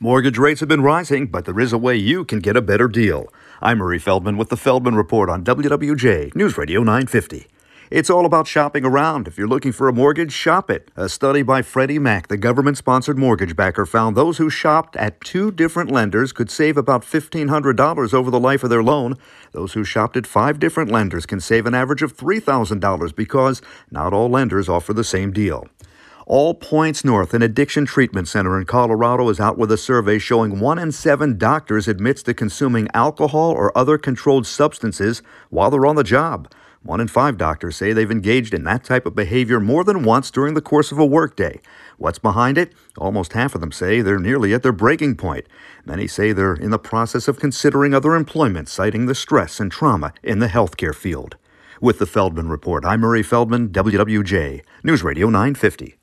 Mortgage rates have been rising, but there is a way you can get a better deal. I'm Murray Feldman with the Feldman Report on WWJ News Radio 950. It's all about shopping around. If you're looking for a mortgage, shop it. A study by Freddie Mac, the government-sponsored mortgage backer, found those who shopped at two different lenders could save about $1,500 over the life of their loan. Those who shopped at five different lenders can save an average of $3,000 because not all lenders offer the same deal. All Points North, an addiction treatment center in Colorado, is out with a survey showing 1 in 7 doctors admits to consuming alcohol or other controlled substances while they're on the job. 1 in 5 doctors say they've engaged in that type of behavior more than once during the course of a workday. What's behind it? Almost half of them say they're nearly at their breaking point. Many say they're in the process of considering other employment, citing the stress and trauma in the healthcare field. With the Feldman Report, I'm Murray Feldman, WWJ, News Radio 950.